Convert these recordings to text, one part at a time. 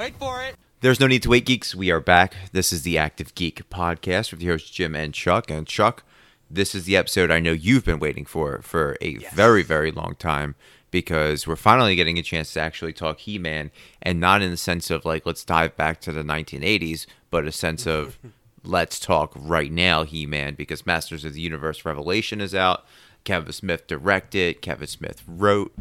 Wait for it. There's no need to wait, geeks. We are back. This is the Active Geek Podcast with your hosts Jim and Chuck. And Chuck, this is the episode I know you've been waiting for a very, very long time, because we're finally getting a chance to actually talk He-Man, and not in the sense of, like, let's dive back to the 1980s, but a sense of let's talk right now He-Man, because Masters of the Universe Revelation is out. Kevin Smith directed. Kevin Smith wrote,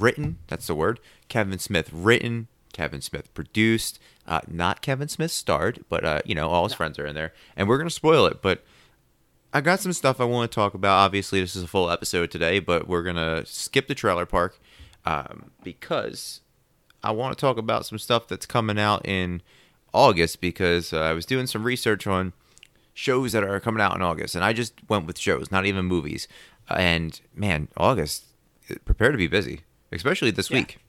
written, that's the word. Kevin Smith written. Kevin Smith produced, not Kevin Smith starred, but, you know, all his friends are in there, and we're going to spoil it, but I got some stuff I want to talk about. Obviously, this is a full episode today, but we're going to skip the trailer park, because I want to talk about some stuff that's coming out in August, because I was doing some research on shows that are coming out in August, and I just went with shows, not even movies, and, man, August, prepare to be busy, especially this week.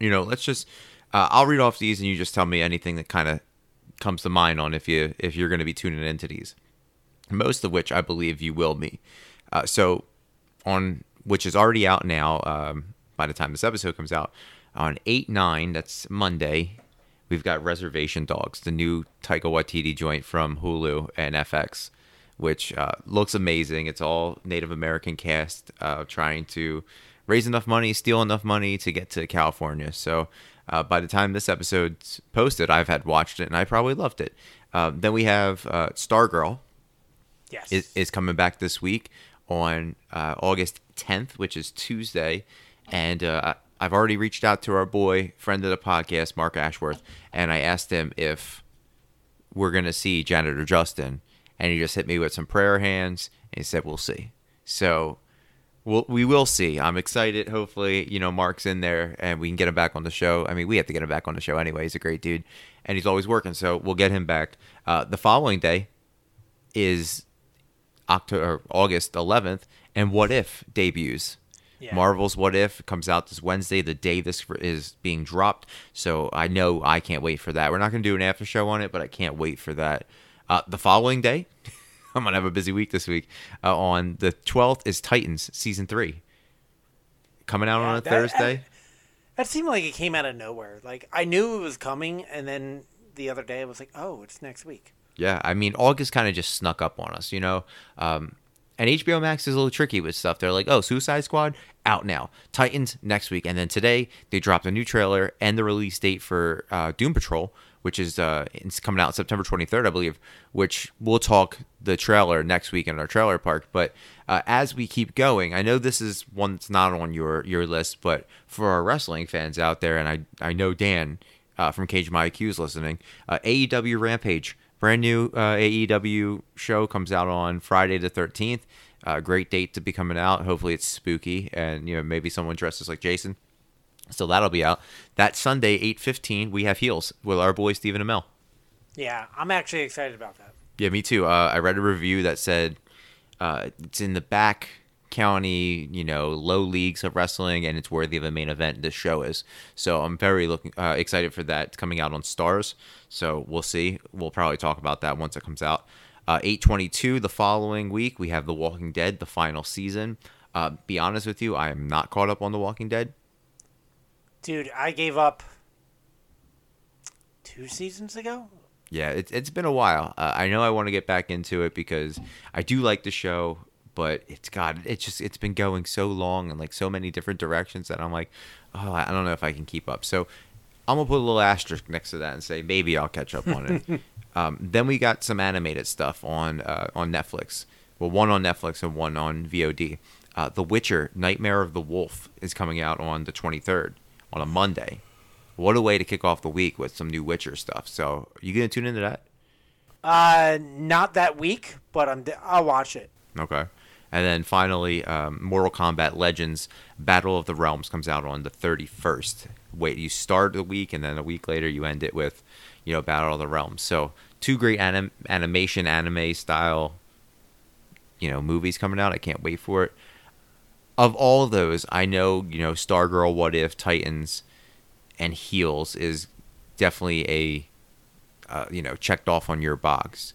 You know, let's just... I'll read off these, and you just tell me anything that kind of comes to mind on if you're going to be tuning into these. Most of which I believe you will be. So, on which is already out now, by the time this episode comes out, on 8/9, that's Monday, we've got Reservation Dogs, the new Taika Waititi joint from Hulu and FX, which looks amazing. It's all Native American cast trying to raise enough money, steal enough money to get to California. So... by the time this episode's posted, I've had watched it, and I probably loved it. Then we have Stargirl is coming back this week on August 10th, which is Tuesday. And I've already reached out to our boy, friend of the podcast, Mark Ashworth, and I asked him if we're going to see Janitor Justin. And he just hit me with some prayer hands, and he said, we'll see. So... We will see. I'm excited. Hopefully, you know, Mark's in there and we can get him back on the show. I mean, we have to get him back on the show anyway. He's a great dude and he's always working, so we'll get him back. The following day is August 11th, and What If debuts. Yeah. Marvel's What If comes out this Wednesday, the day this is being dropped. So I know I can't wait for that. We're not going to do an after show on it, but I can't wait for that. The following day... I'm going to have a busy week this week. On the 12th is Titans, Season 3. Coming out on a Thursday. That seemed like it came out of nowhere. Like, I knew it was coming, and then the other day I was like, oh, it's next week. Yeah, I mean, August kind of just snuck up on us, you know? And HBO Max is a little tricky with stuff. They're like, oh, Suicide Squad, out now. Titans, next week. And then today, they dropped a new trailer and the release date for Doom Patrol, which is it's coming out September 23rd, I believe, which we'll talk the trailer next week in our trailer park. But as we keep going, I know this is one that's not on your list, but for our wrestling fans out there, and I know Dan from Cage My IQ is listening, AEW Rampage, brand new AEW show comes out on Friday the 13th. Great date to be coming out. Hopefully it's spooky and, you know, maybe someone dresses like Jason. So that'll be out. That Sunday, 8:15, we have Heels with our boy Stephen Amell. Yeah, I'm actually excited about that. Yeah, me too. I read a review that said it's in the back county, you know, low leagues of wrestling, and it's worthy of a main event. This show is. So I'm very excited for that. It's coming out on Stars. So we'll see. We'll probably talk about that once it comes out. 8:22, the following week, we have The Walking Dead, the final season. Be honest with you, I am not caught up on The Walking Dead. Dude, I gave up 2 seasons ago? Yeah, it's been a while. I know I want to get back into it because I do like the show, but it's been going so long and like so many different directions that I'm like, oh, I don't know if I can keep up. So I'm going to put a little asterisk next to that and say maybe I'll catch up on it. Then we got some animated stuff on Netflix. Well, one on Netflix and one on VOD. The Witcher, Nightmare of the Wolf is coming out on the 23rd. On a Monday. What a way to kick off the week with some new Witcher stuff. So, are you going to tune into that? Not that week, but I'll watch it. Okay. And then finally, Mortal Kombat Legends Battle of the Realms comes out on the 31st. Wait, you start the week, and then a week later you end it with, you know, Battle of the Realms. So, 2 great anime style, you know, movies coming out. I can't wait for it. Of all those, I know, you know, Stargirl, What If, Titans, and Heels is definitely a, you know, checked off on your box.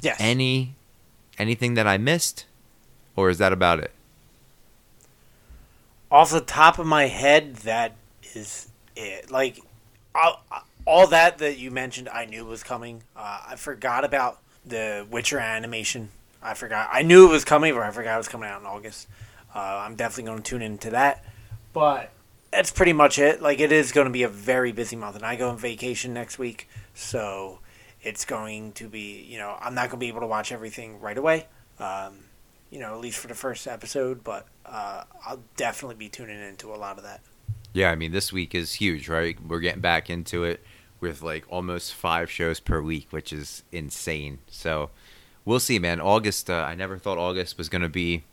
Yes. Anything that I missed, or is that about it? Off the top of my head, that is it. Like, all that you mentioned, I knew was coming. I forgot about the Witcher animation. I forgot. I knew it was coming, but I forgot it was coming out in August. I'm definitely going to tune into that. But that's pretty much it. Like, it is going to be a very busy month, and I go on vacation next week, so it's going to be, you know, I'm not going to be able to watch everything right away, you know, at least for the first episode, but I'll definitely be tuning into a lot of that. Yeah, I mean, this week is huge, right? We're getting back into it with, like, almost 5 shows per week, which is insane. So we'll see, man. August, I never thought August was going to be,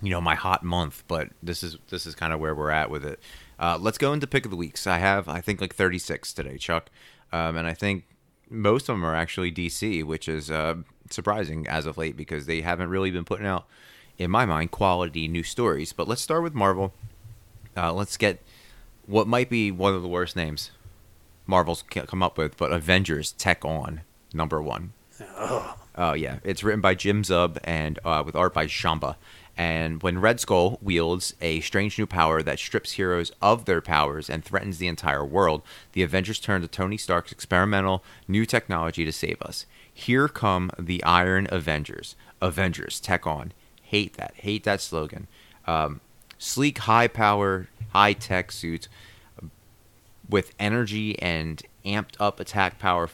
you know, my hot month, but this is kind of where we're at with it. Let's go into pick of the weeks. I have, I think, like 36 today, Chuck. And I think most of them are actually DC, which is surprising as of late because they haven't really been putting out, in my mind, quality new stories. But let's start with Marvel. Let's get what might be one of the worst names Marvel's come up with, but Avengers Tech On, #1. Oh, yeah. It's written by Jim Zub and with art by Shamba. And when Red Skull wields a strange new power that strips heroes of their powers and threatens the entire world, the Avengers turn to Tony Stark's experimental new technology to save us. Here come the Iron Avengers. Avengers, Tech On. Hate that. Hate that slogan. Sleek, high-power, high-tech suits with energy and amped-up attack power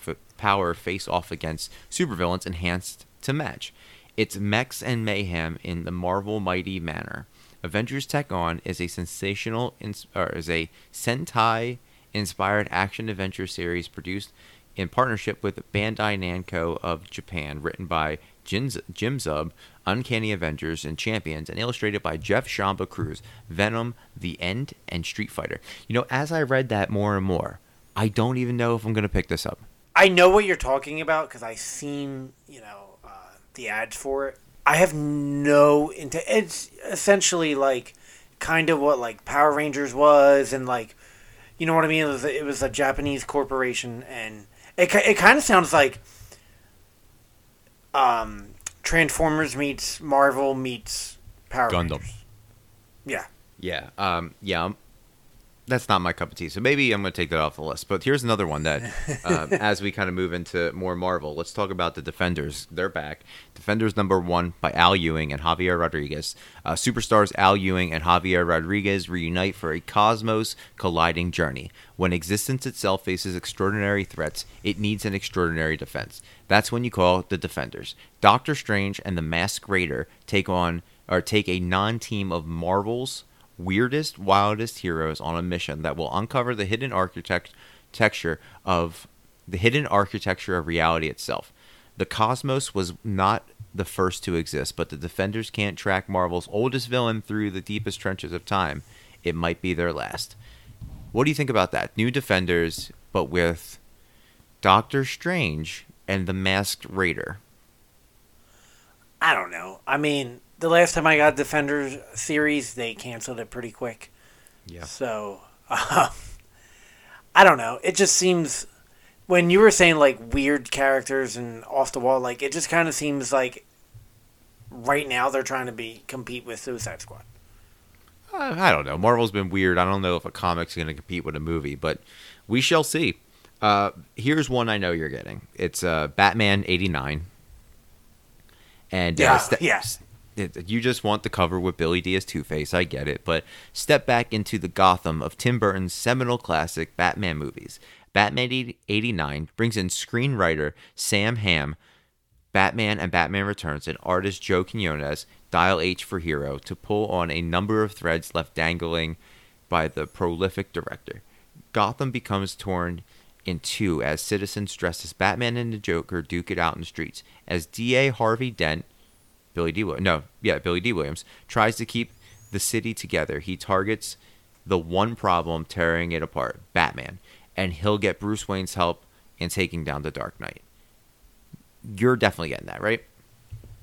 face off against supervillains enhanced to match. It's mechs and mayhem in the Marvel mighty manner. Avengers Tech On is a Sentai-inspired action-adventure series produced in partnership with Bandai Namco of Japan, written by Jim Zub, Uncanny Avengers, and Champions, and illustrated by Jeff Shamba Cruz, Venom, The End, and Street Fighter. You know, as I read that more and more, I don't even know if I'm going to pick this up. I know what you're talking about because I've seen, you know, the ads for it. I have no it's essentially like kind of what like Power Rangers was, and like, you know what I mean, it was a Japanese corporation, and it kind of sounds like Transformers meets Marvel meets Power Gundam. Rangers. Yeah. That's not my cup of tea, so maybe I'm going to take that off the list. But here's another one that, as we kind of move into more Marvel, let's talk about the Defenders. They're back. Defenders #1 by Al Ewing and Javier Rodriguez. Superstars Al Ewing and Javier Rodriguez reunite for a cosmos-colliding journey. When existence itself faces extraordinary threats, it needs an extraordinary defense. That's when you call the Defenders. Doctor Strange and the Masked Raider take a non-team of Marvel's weirdest, wildest heroes on a mission that will uncover the hidden architecture of reality itself. The cosmos was not the first to exist, but the Defenders can't track Marvel's oldest villain through the deepest trenches of time. It might be their last. What do you think about that? New Defenders, but with Doctor Strange and the Masked Raider. I don't know. I mean, the last time I got Defenders series, they canceled it pretty quick. Yeah. So, I don't know. It just seems, when you were saying, like, weird characters and off the wall, like, it just kind of seems like right now they're trying to compete with Suicide Squad. I don't know. Marvel's been weird. I don't know if a comic's going to compete with a movie, but we shall see. Here's one I know you're getting. It's Batman 89. And yes. You just want the cover with Billy Dee as Two-Face, I get it, but step back into the Gotham of Tim Burton's seminal classic Batman movies. Batman 89 brings in screenwriter Sam Hamm, Batman and Batman Returns, and artist Joe Quinones, Dial H for Hero, to pull on a number of threads left dangling by the prolific director. Gotham becomes torn in two as citizens dressed as Batman and the Joker duke it out in the streets, as D.A. Harvey Dent, Billy Dee Williams, tries to keep the city together. He targets the one problem tearing it apart, Batman, and he'll get Bruce Wayne's help in taking down the Dark Knight. You're definitely getting that, right?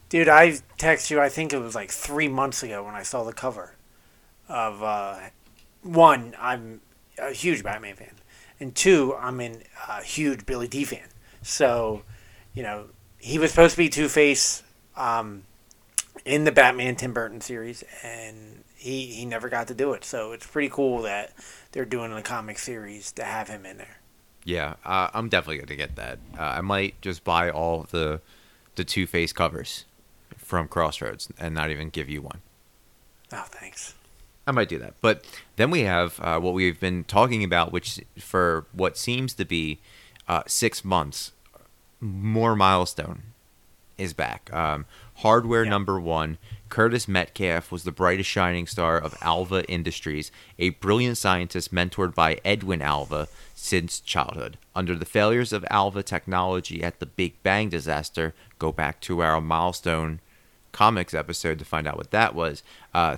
Dude, I texted you, I think it was like 3 months ago when I saw the cover of, one, I'm a huge Batman fan, and two, I'm a huge Billy Dee fan. So, you know, he was supposed to be Two-Face in the Batman Tim Burton series, and he never got to do it. So it's pretty cool that they're doing a comic series to have him in there. Yeah, I'm definitely going to get that. I might just buy all the Two-Face covers from Crossroads and not even give you one. Oh, thanks. I might do that. But then we have what we've been talking about, which for what seems to be 6 months, more Milestone is back. Hardware number one, Curtis Metcalf was the brightest shining star of Alva Industries, a brilliant scientist mentored by Edwin Alva since childhood. Under the failures of Alva technology at the Big Bang disaster, go back to our Milestone comics episode to find out what that was,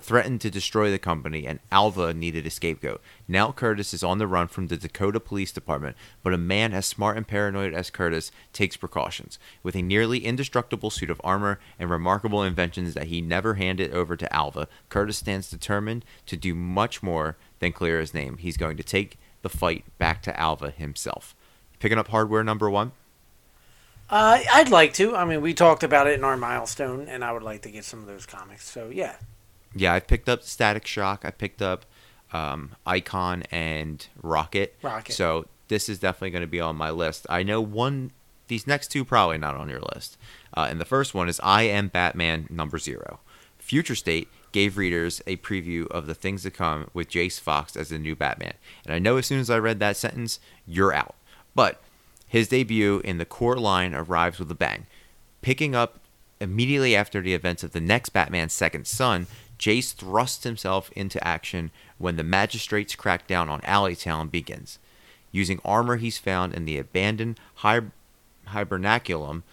threatened to destroy the company, and Alva needed a scapegoat. Now Curtis is on the run from the Dakota Police Department, but a man as smart and paranoid as Curtis takes precautions. With a nearly indestructible suit of armor and remarkable inventions that he never handed over to Alva, Curtis stands determined to do much more than clear his name. He's going to take the fight back to Alva himself. Picking up Hardware number one? I'd like to. I mean, we talked about it in our Milestone, and I would like to get some of those comics. So, yeah. Yeah, I picked up Static Shock. I picked up Icon and Rocket. So, this is definitely going to be on my list. I know one, these next two probably not on your list. And the first one is I Am Batman number 0. Future State gave readers a preview of the things to come with Jace Fox as the new Batman. And I know as soon as I read that sentence, you're out. But his debut in the core line arrives with a bang. Picking up immediately after the events of the next Batman's Second Son, Jace thrusts himself into action when the magistrate's crackdown on Alleytown begins. Using armor he's found in the abandoned hibernaculum,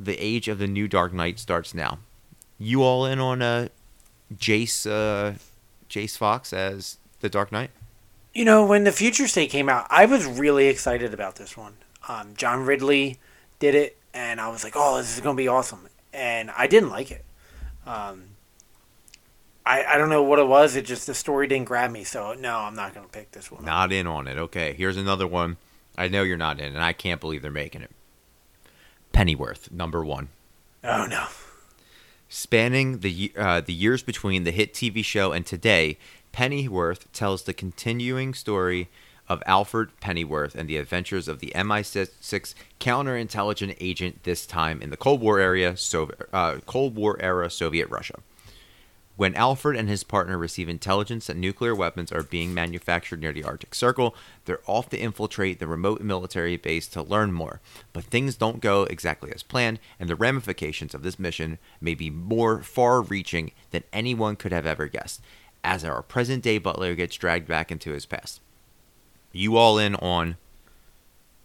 the age of the new Dark Knight starts now. You all in on Jace Fox as the Dark Knight? You know, when the Future State came out, I was really excited about this one. John Ridley did it, and I was like, oh, this is going to be awesome. And I didn't like it. I don't know what it was. It just, the story didn't grab me. So, no, I'm not going to pick this one. Not in on it. Okay, here's another one. I know you're not in, and I can't believe they're making it. Pennyworth, number one. Oh, no. Spanning the years between the hit TV show and today, Pennyworth tells the continuing story of Alfred Pennyworth and the adventures of the MI6 counterintelligence agent, this time in the Cold War era Soviet Russia. When Alfred and his partner receive intelligence that nuclear weapons are being manufactured near the Arctic Circle, they're off to infiltrate the remote military base to learn more. But things don't go exactly as planned, and the ramifications of this mission may be more far-reaching than anyone could have ever guessed, as our present-day butler gets dragged back into his past. You all in on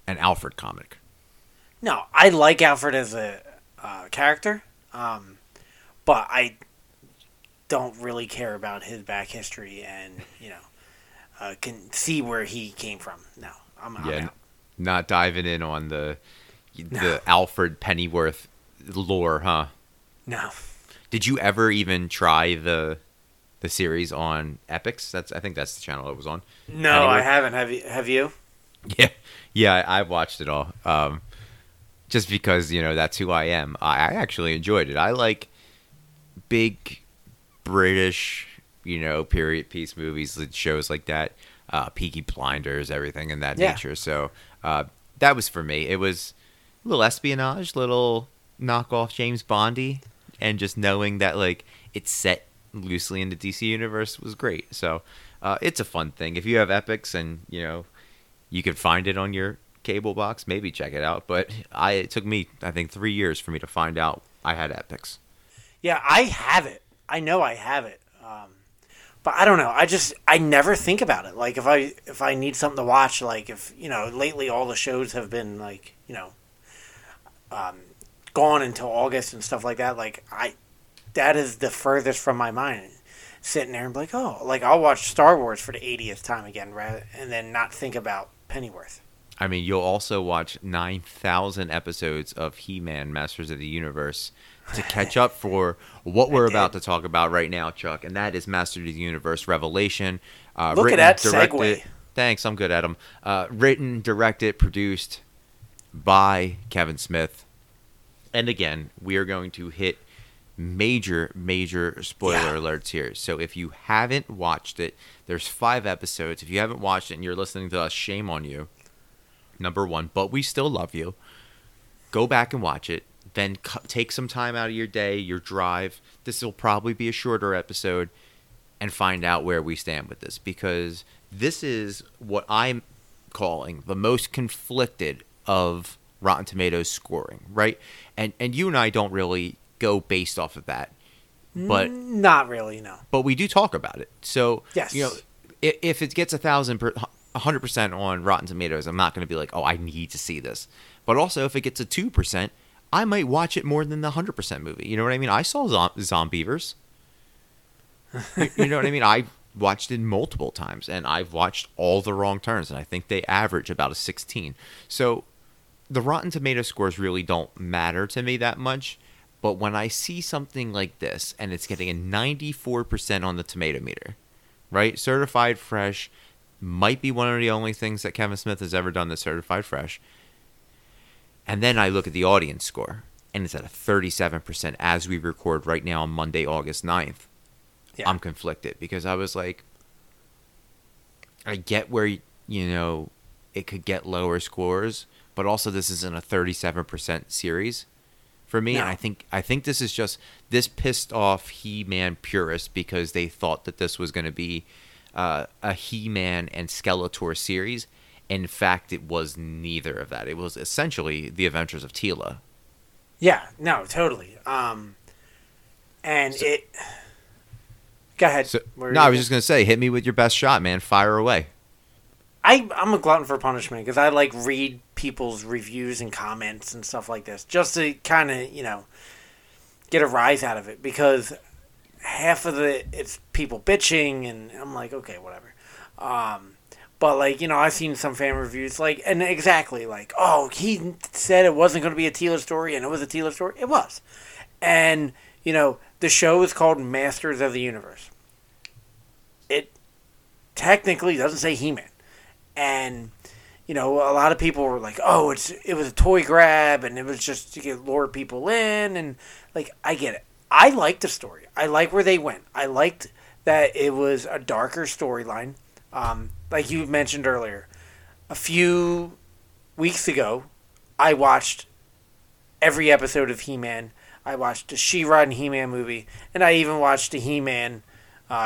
an Alfred comic? No, I like Alfred as a character, but I don't really care about his back history and, you know, can see where he came from. No, I'm out. Not diving in on the Alfred Pennyworth lore, huh? No. Did you ever even try the series on Epix? I think that's the channel it was on. No, Pennyworth? I haven't. Have you? Yeah, I've watched it all. Just because, you know, that's who I am. I actually enjoyed it. I like big British, you know, period piece movies, shows like that, Peaky Blinders, everything in that nature. So that was for me. It was a little espionage, little knockoff James Bondy, and just knowing that, like, it's set loosely in the DC universe was great. So it's a fun thing. If you have Epix and, you know, you can find it on your cable box, maybe check it out. But it took me, I think, 3 years for me to find out I had Epix. Yeah, I have it. I know I have it. But I don't know. I never think about it. Like, if I need something to watch, like, if, you know, lately all the shows have been, like, you know, gone until August and stuff like that. Like, that is the furthest from my mind. Sitting there and be like, oh, like, I'll watch Star Wars for the 80th time again, rather, and then not think about Pennyworth. I mean, you'll also watch 9,000 episodes of He-Man, Masters of the Universe, to catch up for what we're about to talk about right now, Chuck, and that is Masters of the Universe Revelation. Look written, at that directed, segue. Thanks, I'm good at them. Written, directed, produced by Kevin Smith. And again, we are going to hit major spoiler alerts here. So if you haven't watched it, there's 5 episodes. If you haven't watched it and you're listening to us, shame on you. number one, but we still love you. Go back and watch it. Then take some time out of your day, your drive. This will probably be a shorter episode, and find out where we stand with this, because this is what I'm calling the most conflicted of Rotten Tomatoes scoring, right? And you and I don't really go based off of that, but not really, no. But we do talk about it, so yes, you know, if it gets 100% on Rotten Tomatoes, I'm not going to be like, oh, I need to see this. But also, if it gets a 2%, I might watch it more than the 100% movie. You know what I mean? I saw Zombievers. You know what I mean? I watched it multiple times, and I've watched all the wrong turns, and I think they average about a 16. So the Rotten Tomato scores really don't matter to me that much. But when I see something like this, and it's getting a 94% on the tomato meter, right? Certified fresh might be one of the only things that Kevin Smith has ever done that's certified fresh. And then I look at the audience score, and it's at a 37% as we record right now on Monday, August 9th. Yeah. I'm conflicted, because I was like, I get where, you know, it could get lower scores, but also this isn't a 37% series for me. No. And I think this is just, this pissed off He-Man purists because they thought that this was going to be a He-Man and Skeletor series. In fact, it was neither of that. It was essentially The Adventures of Teela. Yeah, no, totally. Go ahead. So, no, I was just going to say, hit me with your best shot, man. Fire away. I'm a glutton for punishment because I like read people's reviews and comments and stuff like this just to kind of, you know, get a rise out of it, because half of it's people bitching and I'm like, okay, whatever. But, like, you know, I've seen some fan reviews, like, and exactly, like, oh, he said it wasn't going to be a Teela story, and it was a Teela story. It was. And, you know, the show is called Masters of the Universe. It technically doesn't say He-Man. And, you know, a lot of people were like, oh, it was a toy grab, and it was just to lure people in, and, like, I get it. I liked the story. I like where they went. I liked that it was a darker storyline. Like you mentioned earlier, a few weeks ago, I watched every episode of He-Man. I watched the She-Ra and He-Man movie, and I even watched the He-Man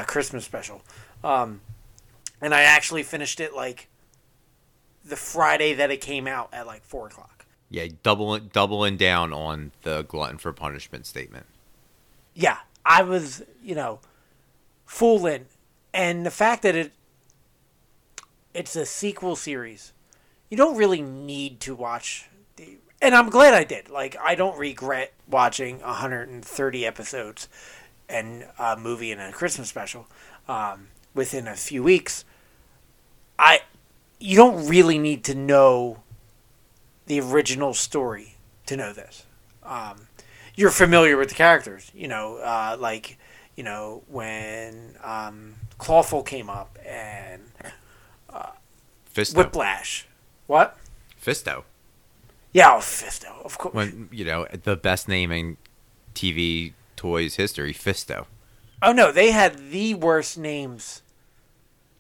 Christmas special. And I actually finished it like the Friday that it came out at like 4 o'clock. Yeah, doubling down on the glutton for punishment statement. Yeah, I was, you know, full in. And the fact that it's a sequel series. You don't really need to watch. And I'm glad I did. Like, I don't regret watching 130 episodes and a movie and a Christmas special within a few weeks. You don't really need to know the original story to know this. You're familiar with the characters. You know, like, you know, when Clawful came up and Fisto. Whiplash. What? Fisto. Yeah, Fisto, of course. When, you know, the best name in TV toys history, Fisto. Oh, no, they had the worst names.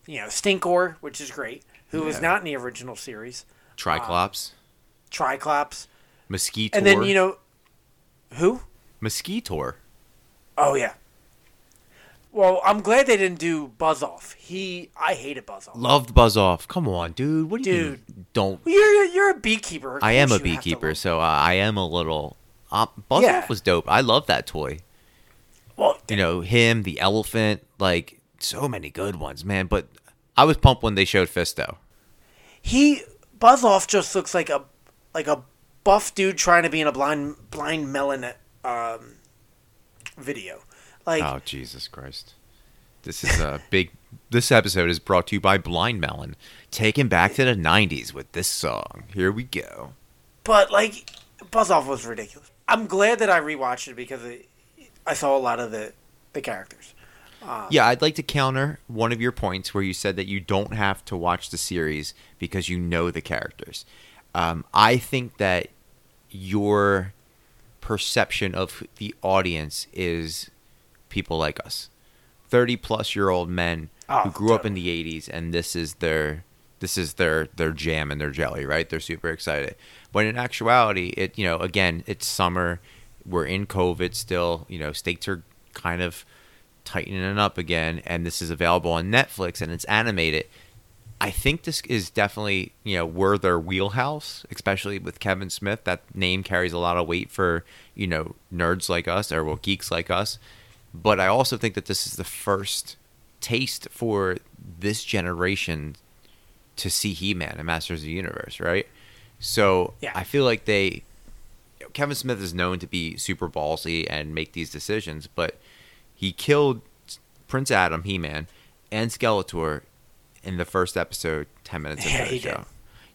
You know, Stinkor, which is great, who was not in the original series. Triclops. Mosquito. And then, you know, who? Mosquito. Oh, yeah. Well, I'm glad they didn't do Buzz Off. I hated Buzz Off. Loved Buzz Off. Come on, dude. What do you do? Don't. You're a beekeeper. I am a beekeeper, so I am a little. Buzz Off was dope. I love that toy. Well, you know him, the elephant, like so many good ones, man. But I was pumped when they showed Fisto. Buzz Off just looks like a buff dude trying to be in a blind melon video. Like, oh, Jesus Christ. This is a big... This episode is brought to you by Blind Melon. Taken back to the 90s with this song. Here we go. But, like, Buzz Off was ridiculous. I'm glad that I rewatched it because I saw a lot of the characters. Yeah, I'd like to counter one of your points where you said that you don't have to watch the series because you know the characters. I think that your perception of the audience is... people like us, 30-plus-year-old men who grew up in the 80s, and this is their this is their jam and their jelly, right? They're super excited. When in actuality, it, you know, again, it's summer. We're in COVID still. You know, stakes are kind of tightening up again, and this is available on Netflix and it's animated. I think this is definitely, you know, were their wheelhouse, especially with Kevin Smith. That name carries a lot of weight for, you know, nerds like us, or well, geeks like us. But I also think that this is the first taste for this generation to see He-Man and Masters of the Universe, right? So yeah. I feel like they... Kevin Smith is known to be super ballsy and make these decisions, but he killed Prince Adam, He-Man, and Skeletor in the first episode, 10 minutes of the show. Did.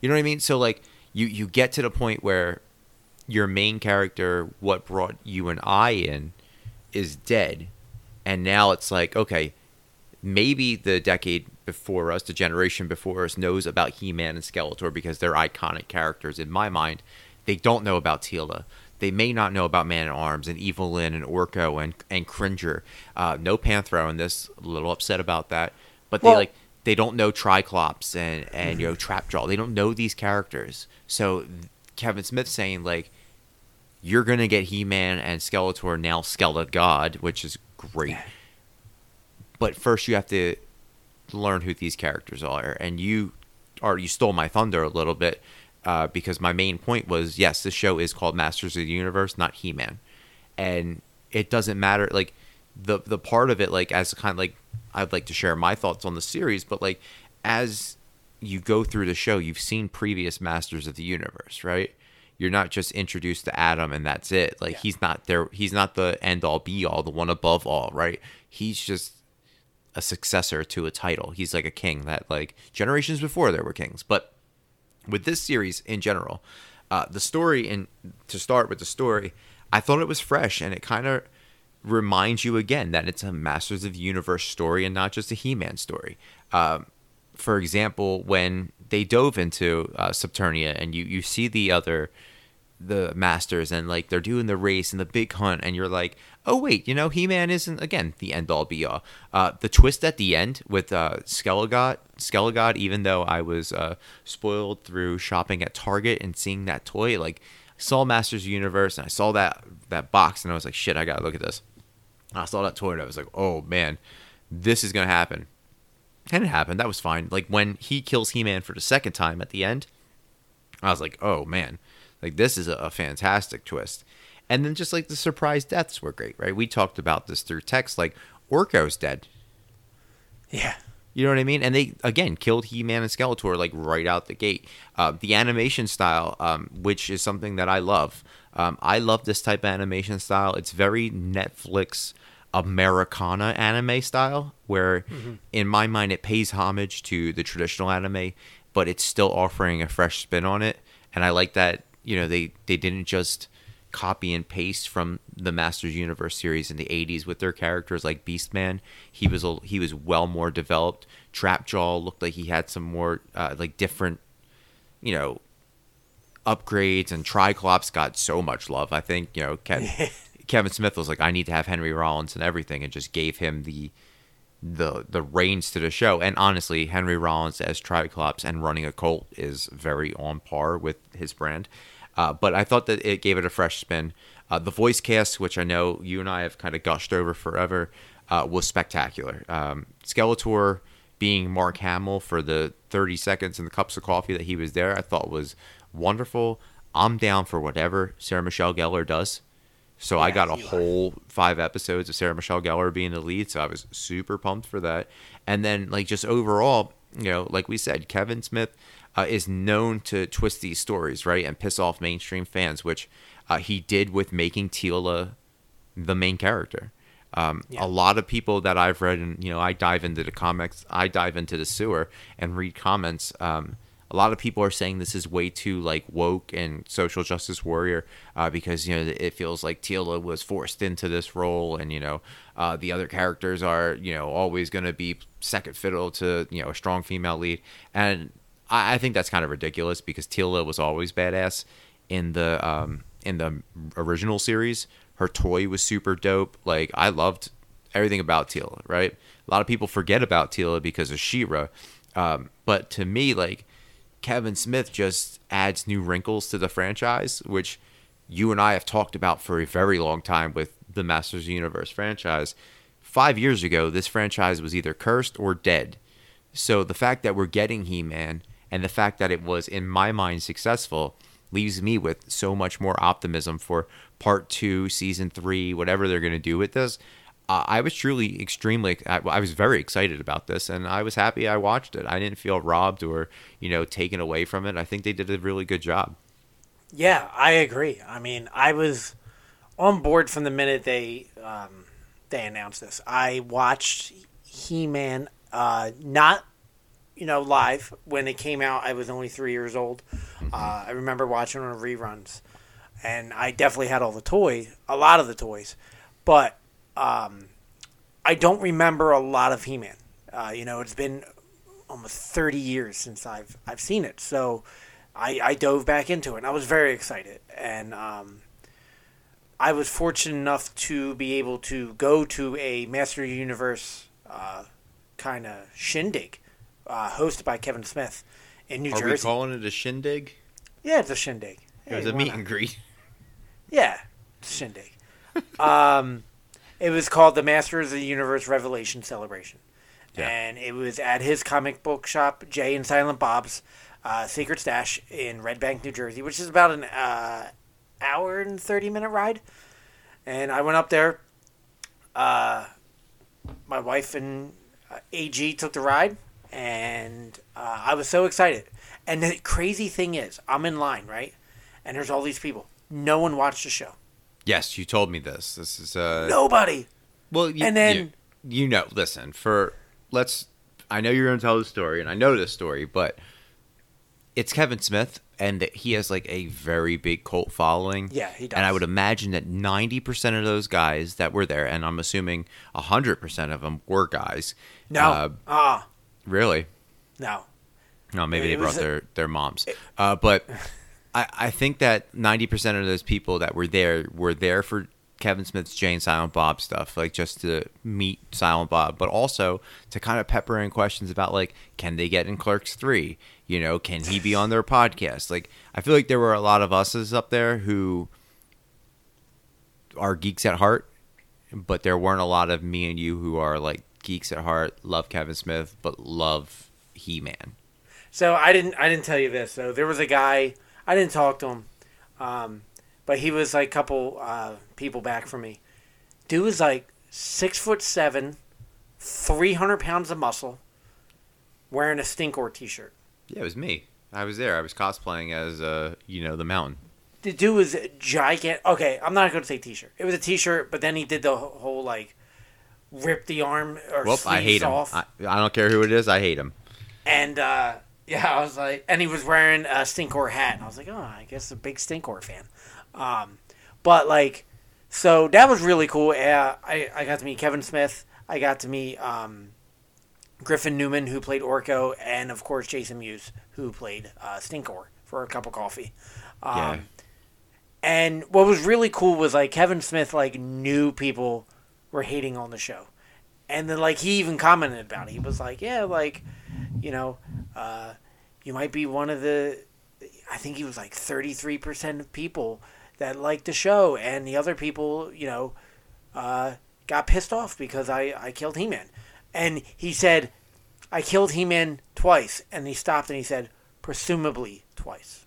You know what I mean? So, like, you get to the point where your main character, what brought you and I in, is dead. And now it's like, okay, maybe the decade before us, the generation before us, knows about He-Man and Skeletor because they're iconic characters in my mind. They don't know about Teela. They may not know about Man-at-Arms and Evil-Lyn and Orko and Cringer. No Panthor in this. A little upset about that. But well, they don't know Triclops and you know, Trapjaw. They don't know these characters. So Kevin Smith saying, like, you're going to get He-Man and Skeletor, now Skelegod, which is great. But first you have to learn who these characters are. And you stole my thunder a little bit because my main point was, yes, this show is called Masters of the Universe, not He-Man. And it doesn't matter. Like, the part of it, like, as kind of, like, I'd like to share my thoughts on the series, but, like, as you go through the show, you've seen previous Masters of the Universe, right? You're not just introduced to Adam and that's it. Like, yeah. He's not there. He's not the end all be all, the one above all, right? He's just a successor to a title. He's like a king that, like, generations before there were kings. But with this series in general, the story, and to start with the story, I thought it was fresh, and it kind of reminds you again that it's a Masters of the Universe story and not just a He-Man story. For example, when they dove into Subternia, and you see the masters, and like they're doing the race and the big hunt, and you're like, oh wait, you know, He-Man isn't, again, the end all be all. The twist at the end with Skelegod, even though I was spoiled through shopping at Target and seeing that toy, like, I saw Masters of the Universe and I saw that box and I was like, shit, I gotta look at this. And I saw that toy and I was like, oh man, this is gonna happen. And it happened. That was fine. Like, when he kills He-Man for the second time at the end, I was like, oh man. Like, this is a fantastic twist. And then just, like, the surprise deaths were great, right? We talked about this through text. Like, Orko's dead. Yeah. You know what I mean? And they, again, killed He-Man and Skeletor, like, right out the gate. The animation style, which is something that I love. I love this type of animation style. It's very Netflix Americana anime style, where, in my mind, it pays homage to the traditional anime, but it's still offering a fresh spin on it. And I like that. You know, they didn't just copy and paste from the Masters Universe series in the 80s with their characters like Beast Man. He was well more developed. Trapjaw looked like he had some more like different, you know, upgrades, and Triclops got so much love. I think, you know, Kevin Smith was like, I need to have Henry Rollins and everything, and just gave him the reins to the show. And honestly, Henry Rollins as Triclops and running a cult is very on par with his brand. But I thought that it gave it a fresh spin. The voice cast, which I know you and I have kind of gushed over forever, was spectacular. Skeletor being Mark Hamill for the 30 seconds and the cups of coffee that he was there, I thought was wonderful. I'm down for whatever Sarah Michelle Gellar does. So yeah, I got a whole 5 episodes of Sarah Michelle Gellar being the lead, so I was super pumped for that. And then, like, just overall, you know, like we said, Kevin Smith is known to twist these stories, right, and piss off mainstream fans, which he did with making Teela the main character. A lot of people that I've read, and, you know, I dive into the comics, I dive into the sewer and read comments. A lot of people are saying this is way too, like, woke and social justice warrior because, you know, it feels like Teela was forced into this role, and, you know, the other characters are, you know, always going to be second fiddle to, you know, a strong female lead. And I think that's kind of ridiculous, because Teela was always badass in the original series. Her toy was super dope. Like, I loved everything about Teela, right? A lot of people forget about Teela because of She-Ra. But to me, like, Kevin Smith just adds new wrinkles to the franchise, which you and I have talked about for a very long time with the Masters of the Universe franchise. 5 years ago, this franchise was either cursed or dead. So the fact that we're getting He-Man and the fact that it was, in my mind, successful leaves me with so much more optimism for part 2, season 3, whatever they're going to do with this. I was truly I was very excited about this, and I was happy I watched it. I didn't feel robbed or, taken away from it. I think they did a really good job. Yeah, I agree. I mean, I was on board from the minute they announced this. I watched He-Man not live. When it came out, I was only 3 years old. I remember watching it on reruns, and I definitely had a lot of the toys, but I don't remember a lot of He-Man. It's been almost 30 years since I've seen it, so I dove back into it, and I was very excited, and I was fortunate enough to be able to go to a Master Universe kind of shindig hosted by Kevin Smith in New Jersey. Are we calling it a shindig? Yeah, it's a shindig. It was a meet and greet. Yeah, it's a shindig. It was called the Masters of the Universe Revelation Celebration. Yeah. And it was at his comic book shop, Jay and Silent Bob's Secret Stash in Red Bank, New Jersey, which is about an hour and 30-minute ride. And I went up there. My wife and AG took the ride. And I was so excited. And the crazy thing is, I'm in line, right? And there's all these people. No one watched the show. Yes, you told me this. This is nobody. Well, I know you're going to tell the story, and I know this story, but it's Kevin Smith, and he has like a very big cult following. Yeah, he does. And I would imagine that 90% of those guys that were there, and I'm assuming 100% of them were guys. No. Really? No. No, maybe they brought their moms. But I think that 90% of those people that were there for Kevin Smith's Jay and Silent Bob stuff, like just to meet Silent Bob, but also to kind of pepper in questions about like, can they get in Clerks 3? Can he be on their podcast? Like, I feel like there were a lot of us's up there who are geeks at heart, but there weren't a lot of me and you who are like geeks at heart, love Kevin Smith, but love He-Man. So I didn't tell you this. So there was a guy. I didn't talk to him, but he was like a couple people back from me. Dude was like 6'7", 300 pounds of muscle, wearing a Stinkor t-shirt. Yeah, it was me. I was there. I was cosplaying as, the Mountain. The dude was gigantic. Okay, I'm not going to say t-shirt. It was a t-shirt, but then he did the whole like rip the arm or sleeves off. I don't care who it is. I hate him. And yeah, I was like, and he was wearing a Stinkor hat, and I was like, oh, I guess a big Stinkor fan. But like, so that was really cool. I got to meet Kevin Smith. I got to meet Griffin Newman, who played Orko, and of course Jason Mewes, who played Stinkor, for a cup of coffee. Yeah. And what was really cool was like Kevin Smith like knew people were hating on the show, and then like he even commented about it. He was like, yeah, like, you might be one of the, I think he was like 33% of people that liked the show, and the other people, got pissed off because I killed He-Man. And he said, I killed He-Man twice, and he stopped and he said, presumably twice.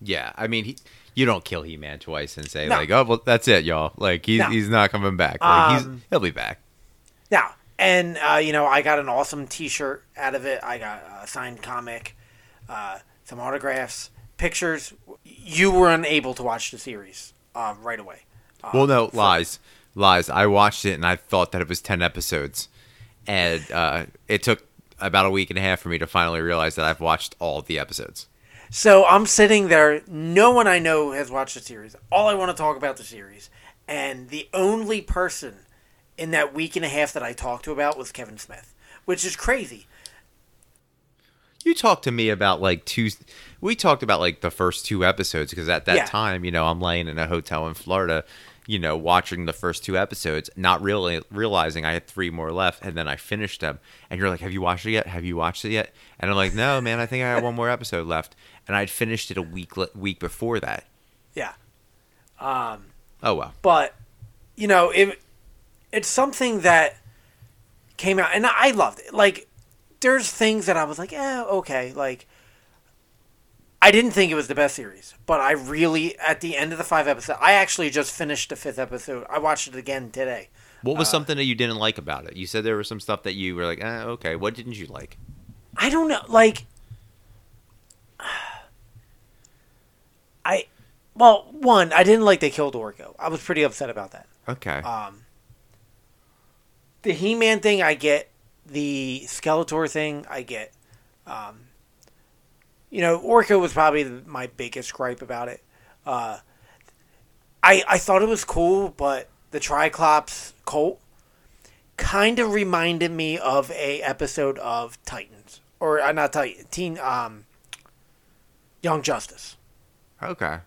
Yeah, I mean, you don't kill He-Man twice and say, oh, well, that's it, y'all. Like, he's not coming back. Like, he'll be back. Now, and, I got an awesome T-shirt out of it. I got a signed comic, some autographs, pictures. You were unable to watch the series right away. Lies. I watched it, and I thought that it was 10 episodes. And it took about a week and a half for me to finally realize that I've watched all the episodes. So I'm sitting there. No one I know has watched the series. All I want to talk about the series. And the only person in that week and a half that I talked to about was Kevin Smith, which is crazy. You talked to me about like we talked about like the first two episodes because at that time, I'm laying in a hotel in Florida. you know, watching the first two episodes, not really realizing I had three more left, and then I finished them. And you're like, have you watched it yet? Have you watched it yet? And I'm like, no, man, I think I have one more episode left. And I'd finished it a week before that. Yeah. Oh, well. But, you know, it's something that came out, and I loved it. Like, there's things that I was like, eh, okay. Like, I didn't think it was the best series, but I really, at the end of the 5 episodes, I actually just finished the 5th episode. I watched it again today. What was something that you didn't like about it? You said there was some stuff that you were like, eh, okay. What didn't you like? I don't know. Like, Well, one, I didn't like they killed Orko. I was pretty upset about that. Okay. The He-Man thing, I get. The Skeletor thing, I get. You know, Orko was probably my biggest gripe about it. I thought it was cool, but the Triclops cult kind of reminded me of a episode of Titans. Or, not Titans, Young Justice. Okay.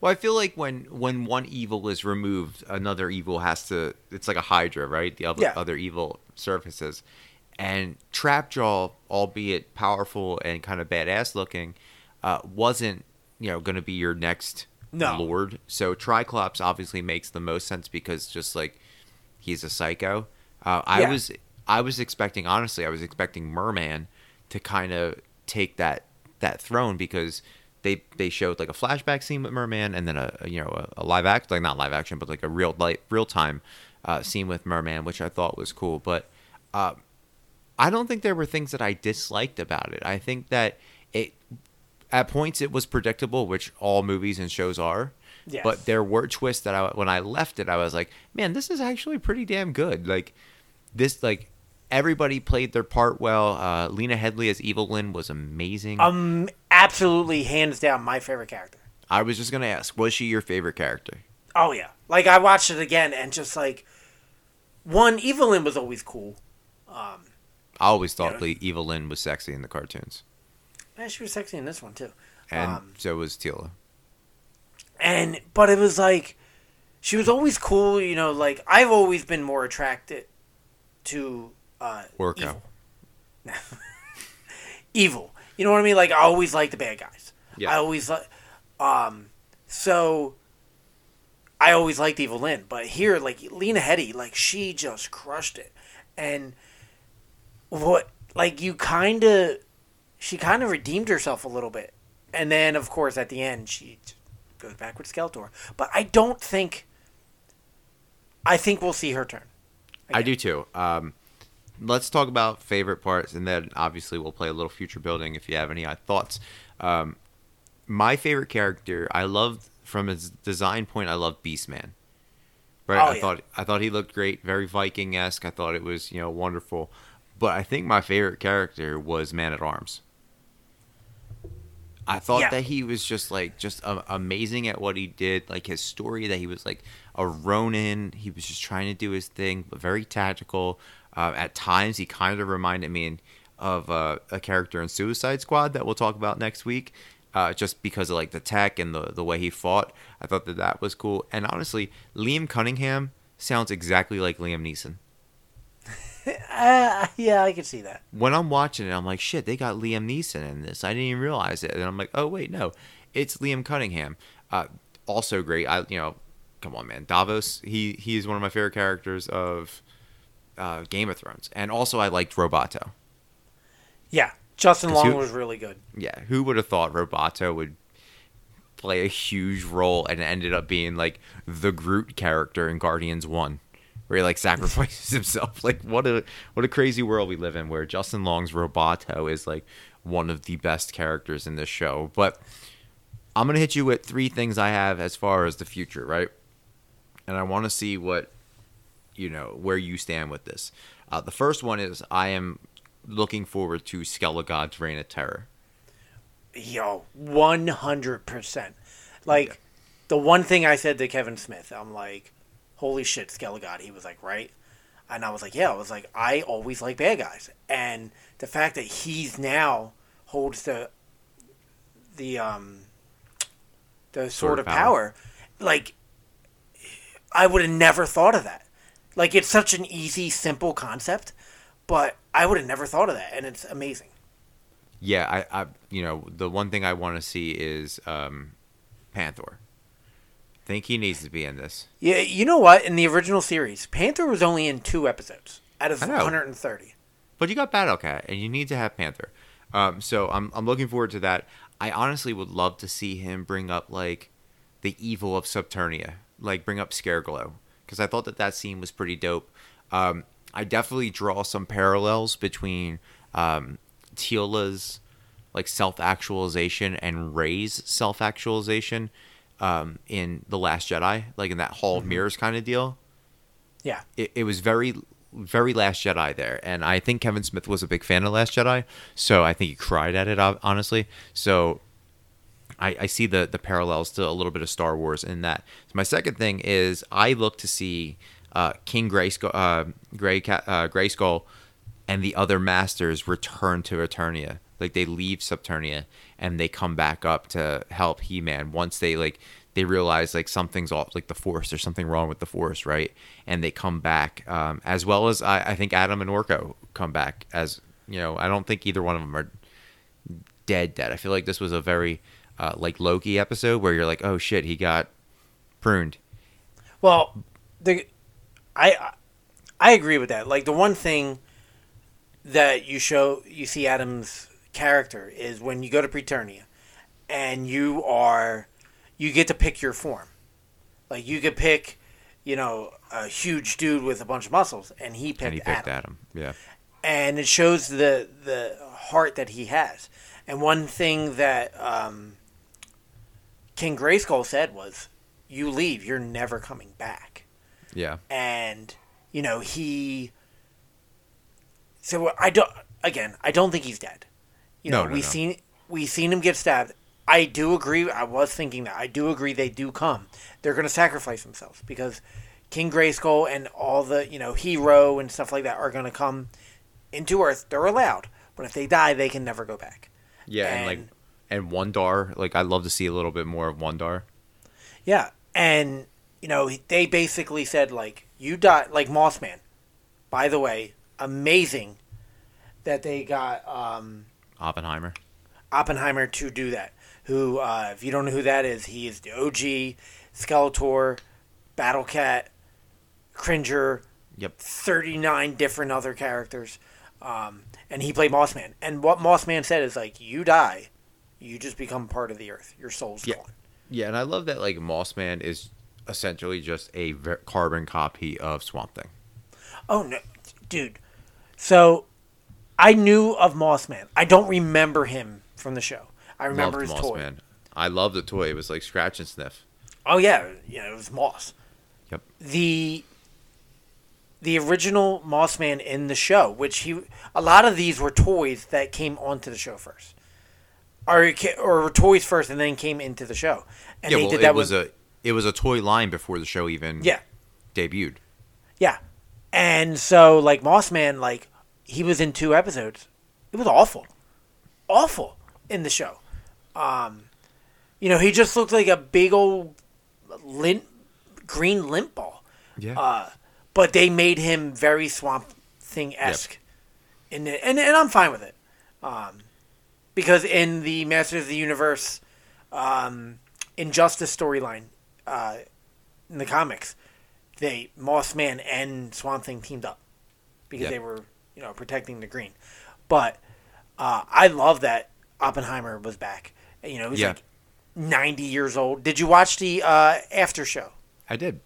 Well, I feel like when one evil is removed, another evil has to... It's like a Hydra, right? The other evil surfaces. And Trapjaw, albeit powerful and kind of badass looking, wasn't, you know, going to be your next lord. So Triclops obviously makes the most sense because just like he's a psycho. I was expecting, honestly, Merman to kind of take that throne because... They showed like a flashback scene with Merman, and then a live act, like not live action, but like a real time scene with Merman, which I thought was cool. But I don't think there were things that I disliked about it. I think that at points it was predictable, which all movies and shows are. Yes. But there were twists that when I left it, I was like, man, this is actually pretty damn good. Like this, like. Everybody played their part well. Lena Headey as Evil-Lyn was amazing. Absolutely, hands down, my favorite character. I was just going to ask, was she your favorite character? Oh, yeah. Like, I watched it again, and just, like, one, Evil-Lyn was always cool. I always thought Evil-Lyn was sexy in the cartoons. Yeah, she was sexy in this one, too. And so was Teela. But it was, like, she was always cool, you know, like, I've always been more attracted to... Orko. Evil. Evil. You know what I mean? Like, I always like the bad guys. Yeah. I always like... So, I always liked Evil-Lyn. But here, like, Lena Headey, like, she just crushed it. And what... Like, you kind of... She kind of redeemed herself a little bit. And then, of course, at the end, she goes back with Skeletor. But I don't think... I think we'll see her turn. Again. I do, too. Let's talk about favorite parts, and then obviously we'll play a little future building if you have any thoughts. My favorite character, I loved from his design point. I loved Beast Man. Right, I thought he looked great, very Viking-esque. I thought it was wonderful, but I think my favorite character was Man at Arms. I thought that he was just amazing at what he did. Like his story that he was like a Ronin. He was just trying to do his thing, but very tactical. At times, he kind of reminded me of a character in Suicide Squad that we'll talk about next week, just because of like the tech and the way he fought. I thought that was cool. And honestly, Liam Cunningham sounds exactly like Liam Neeson. Yeah, I can see that. When I'm watching it, I'm like, shit, they got Liam Neeson in this. I didn't even realize it. And I'm like, oh, wait, no, it's Liam Cunningham. Also great. Come on, man. Davos, he is one of my favorite characters of... Game of Thrones. And also I liked Roboto. Yeah, Justin Long was really good. Yeah, who would have thought Roboto would play a huge role and ended up being like the Groot character in Guardians 1, where he like sacrifices himself. Like what a crazy world we live in, where Justin Long's Roboto is like one of the best characters in this show. But I'm going to hit you with 3 things I have as far as the future, right? And I want to see what where you stand with this. The first one is I am looking forward to Skelegod's Reign of Terror. Yo, 100%. Like, The one thing I said to Kevin Smith, I'm like, holy shit, Skelegod. He was like, right? And I was like, yeah. I was like, I always like bad guys. And the fact that he's now holds the sword of power, like... I would have never thought of that. Like, it's such an easy, simple concept, but I would have never thought of that, and it's amazing. Yeah, I you know, the one thing I want to see is Panthor. I think he needs to be in this. Yeah, you know what? In the original series, Panthor was only in 2 episodes out of 130. But you got Battle Cat, and you need to have Panthor. So I'm looking forward to that. I honestly would love to see him bring up, like, the evil of Subternia. Like, bring up Scareglow. Because I thought that scene was pretty dope. I definitely draw some parallels between Teela's, like, self-actualization and Rey's self-actualization in The Last Jedi. Like, in that Hall of Mirrors kind of deal. Yeah. It was very... very Last Jedi there, and I think Kevin Smith was a big fan of Last Jedi, so I think he cried at it, honestly. So I see the parallels to a little bit of Star Wars in that. So my second thing is I look to see King Grayskull, Grayskull and the other Masters return to Eternia. Like, they leave Subternia and they come back up to help He-Man once they, like, they realize, like, something's off, like the Force. There's something wrong with the Force, right? And they come back, as well as I think Adam and Orko come back. As you know, I don't think either one of them are dead. I feel like this was a very like Loki episode where you're like, oh shit, he got pruned. Well, I agree with that. Like, the one thing that you see Adam's character is when you go to Preternia, and you get to pick your form. Like, you could pick, you know, a huge dude with a bunch of muscles, and he picked Adam. Yeah. And it shows the heart that he has. And one thing that King Grayskull said was, you leave, you're never coming back. Yeah. And, you know, so I don't think he's dead. You know, we've seen him get stabbed. I do agree. I was thinking that. I do agree they do come. They're going to sacrifice themselves because King Grayskull and all the, you know, hero and stuff like that are going to come into Earth. They're allowed. But if they die, they can never go back. Yeah, and Wondar. Like, I'd love to see a little bit more of Wondar. Yeah, and, you know, they basically said, like, you die, like Mothman. By the way, amazing that they got Oppenheimer to do that. Who, if you don't know who that is, he is the OG, Skeletor, Battle Cat, Cringer, 39 different other characters, and he played Mothman. And what Mothman said is, like, you die, you just become part of the Earth. Your soul's gone. Yeah, and I love that, like, Mothman is essentially just a carbon copy of Swamp Thing. Oh, no, dude. So, I knew of Mothman. I don't remember him from the show. I remember his toy. Man. I love the toy. It was like scratch and sniff. Oh yeah, it was Moss. Yep. The original Mothman in the show, which a lot of these were toys that came onto the show first, or were toys first and then came into the show. And yeah, it was a toy line before the show even debuted. Yeah, and so like Mothman, like he was in 2 episodes. It was awful in the show. You know, he just looked like a big old green lint ball. Yeah. But they made him very Swamp Thing-esque. Yep. And I'm fine with it. Because in the Masters of the Universe Injustice storyline in the comics, Mothman and Swamp Thing teamed up because they were, you know, protecting the green. But I love that Oppenheimer was back. You know, he was like 90 years old. Did you watch the after show? I did.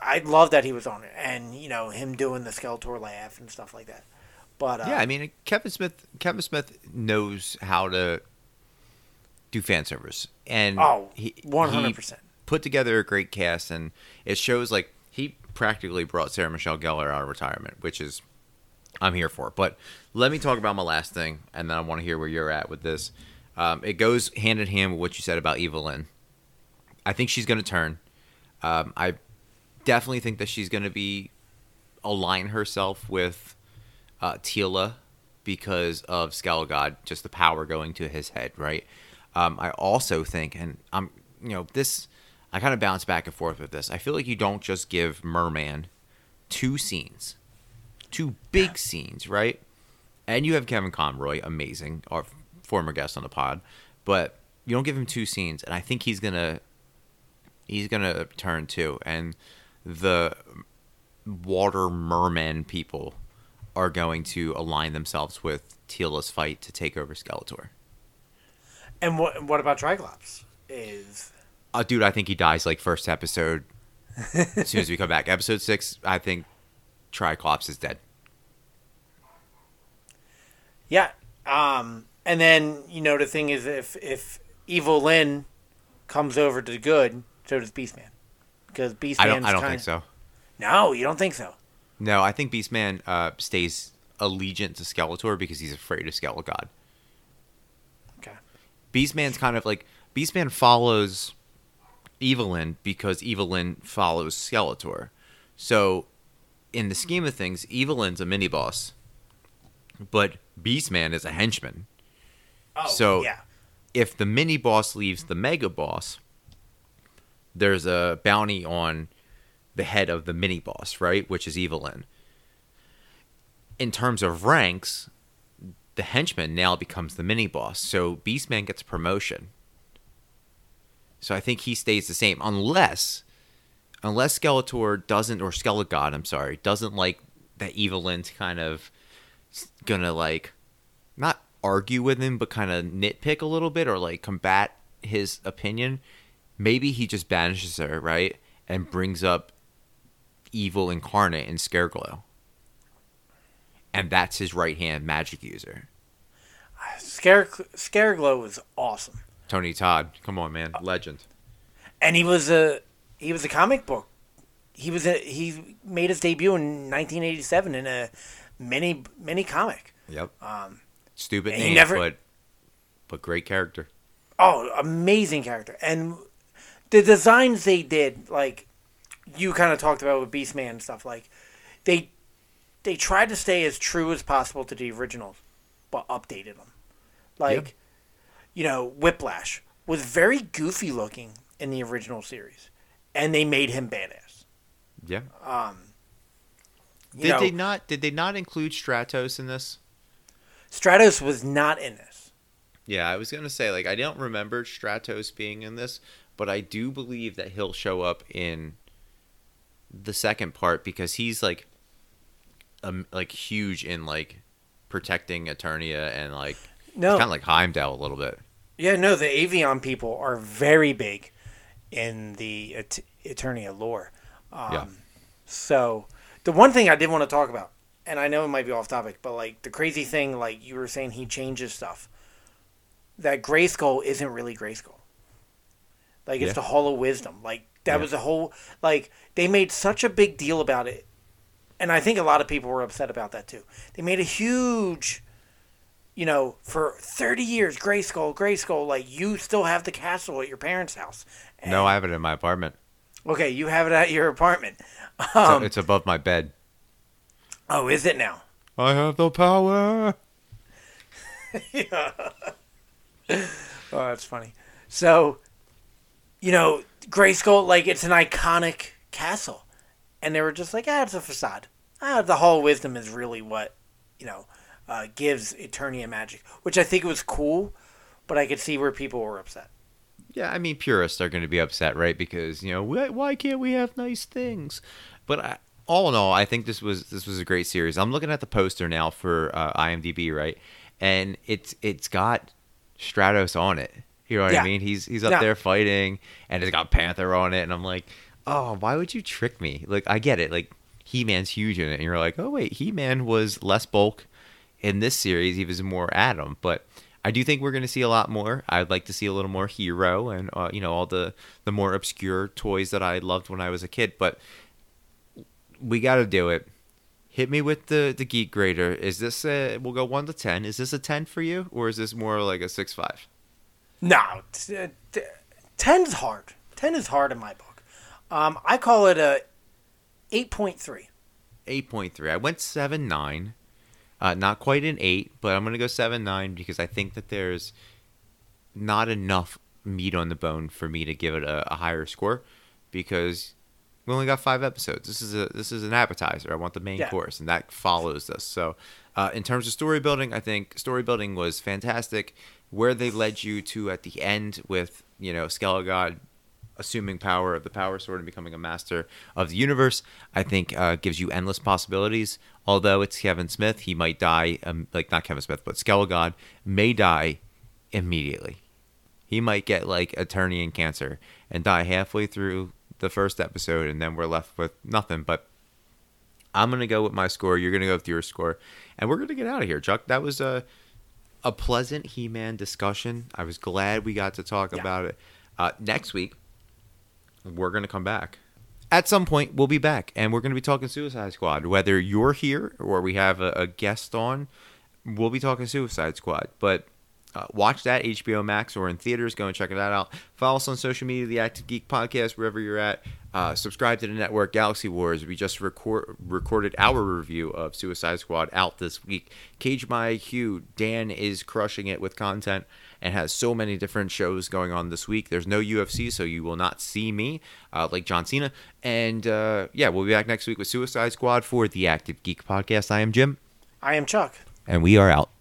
I love that he was on it, and you know him doing the Skeletor laugh and stuff like that. But yeah, I mean Kevin Smith knows how to do fan service, and 100% put together a great cast, and it shows. Like he practically brought Sarah Michelle Gellar out of retirement, which is. I'm here for it. But let me talk about my last thing, and then I want to hear where you're at with this. It goes hand in hand with what you said about Evil-Lyn. I think she's going to turn. I definitely think that she's going to align herself with Teela because of Skelegod, just the power going to his head, right? I also think, and I'm, you know, this I kind of bounce back and forth with this. I feel like you don't just give Merman two scenes, two big scenes, right? And you have Kevin Conroy, amazing, our former guest on the pod, but you don't give him two scenes, and I think he's gonna turn too. And the water merman people are going to align themselves with Teela's fight to take over Skeletor. And what about Triclops? Dude, I think he dies like first episode. As soon as we come back, episode 6, I think Triclops is dead. Yeah, and then the thing is, if Evil-Lyn comes over to good, so does Beast Man, because Beast Man. I don't think so. No, you don't think so? No, I think Beast Man stays allegiant to Skeletor because he's afraid of Skelegod. Okay. Beastman's kind of like Beastman follows Evil-Lyn because Evil-Lyn follows Skeletor. So in the scheme of things, Evil-Lyn's a mini boss, but Beast Man is a henchman. Oh, so yeah. If the mini boss leaves the mega boss, there's a bounty on the head of the mini boss, right? Which is Evil-Lyn. In terms of ranks, the henchman now becomes the mini boss. So Beast Man gets a promotion. So I think he stays the same, unless Skeletor doesn't, or Skelegod, I'm sorry, doesn't like that Evil-Lyn's kind of gonna like not argue with him, but kind of nitpick a little bit or like combat his opinion. Maybe he just banishes her, right, and brings up evil incarnate in Scareglow, and that's his right hand magic user. Scareglow was awesome. Tony Todd, come on, man, legend. And he was a comic book. He made his debut in 1987 in a mini comic. Yep. Stupid name, but great character. Oh, amazing character. And the designs they did, like you kind of talked about with Beast Man and stuff, like they tried to stay as true as possible to the originals, but updated them. Like. Yep. Whiplash was very goofy looking in the original series, and they made him badass. Yeah. Did they not include Stratos in this? Stratos was not in this. Yeah, I was gonna say, like, I don't remember Stratos being in this, but I do believe that he'll show up in the second part because he's like huge in like protecting Eternia and like no, kind of like Heimdall a little bit. Yeah, no, the Avion people are very big in the Eternia lore. So the one thing I did want to talk about, and I know it might be off topic, but like the crazy thing, like you were saying, he changes stuff. That Grayskull isn't really Grayskull. Like it's the Hall of Wisdom. Like that was a whole, like they made such a big deal about it. And I think a lot of people were upset about that too. They made a huge, for 30 years, Grayskull, like, you still have the castle at your parents' house. And, no, I have it in my apartment. Okay, you have it at your apartment. So it's above my bed. Oh, is it now? I have the power. Yeah. Oh, that's funny. So, Grayskull, like, it's an iconic castle. And they were just like, it's a facade. The Hall of Wisdom is really what, gives Eternia magic, which I think was cool, but I could see where people were upset. Yeah, I mean, purists are going to be upset, right? Because why can't we have nice things? But all in all, I think this was a great series. I'm looking at the poster now for IMDb, right? And it's got Stratos on it. You know what I mean? He's up there fighting, and it's got Panthor on it, and I'm like, oh, why would you trick me? Like, I get it. Like, He-Man's huge in it, and you're like, oh wait, He-Man was less bulk. In this series, he was more Adam, but I do think we're going to see a lot more. I'd like to see a little more Hero and, all the more obscure toys that I loved when I was a kid, but we got to do it. Hit me with the Geek Grader. Is this we'll go 1 to 10. Is this a 10 for you, or is this more like a 6.5? No, 10's hard. 10 is hard in my book. I call it a 8.3. 8.3. I went 7.9. Not quite an 8, but I'm going to go 7.9 because I think that there's not enough meat on the bone for me to give it a higher score, because we only got 5 episodes. This is an appetizer. I want the main course, and that follows us. So in terms of story building, I think story building was fantastic. Where they led you to at the end with, you know, Skelegod assuming power of the power sword and becoming a master of the universe, I think gives you endless possibilities. Although it's Kevin Smith, he might die, not Kevin Smith, but Skelegod may die immediately. He might get like Eternian cancer and die halfway through the first episode, and then we're left with nothing. But I'm going to go with my score. You're going to go with your score. And we're going to get out of here, Chuck. That was a pleasant He-Man discussion. I was glad we got to talk about it. Next week, we're going to come back. At some point, we'll be back, and we're going to be talking Suicide Squad. Whether you're here or we have a guest on, we'll be talking Suicide Squad. But watch that, HBO Max, or in theaters. Go and check that out. Follow us on social media, The Active Geek Podcast, wherever you're at. Subscribe to the network, Galaxy Wars. We just recorded our review of Suicide Squad out this week. Cage My IQ, Dan is crushing it with content and has so many different shows going on this week. There's no UFC, so you will not see me like John Cena. And we'll be back next week with Suicide Squad for The Active Geek Podcast. I am Jim. I am Chuck. And we are out.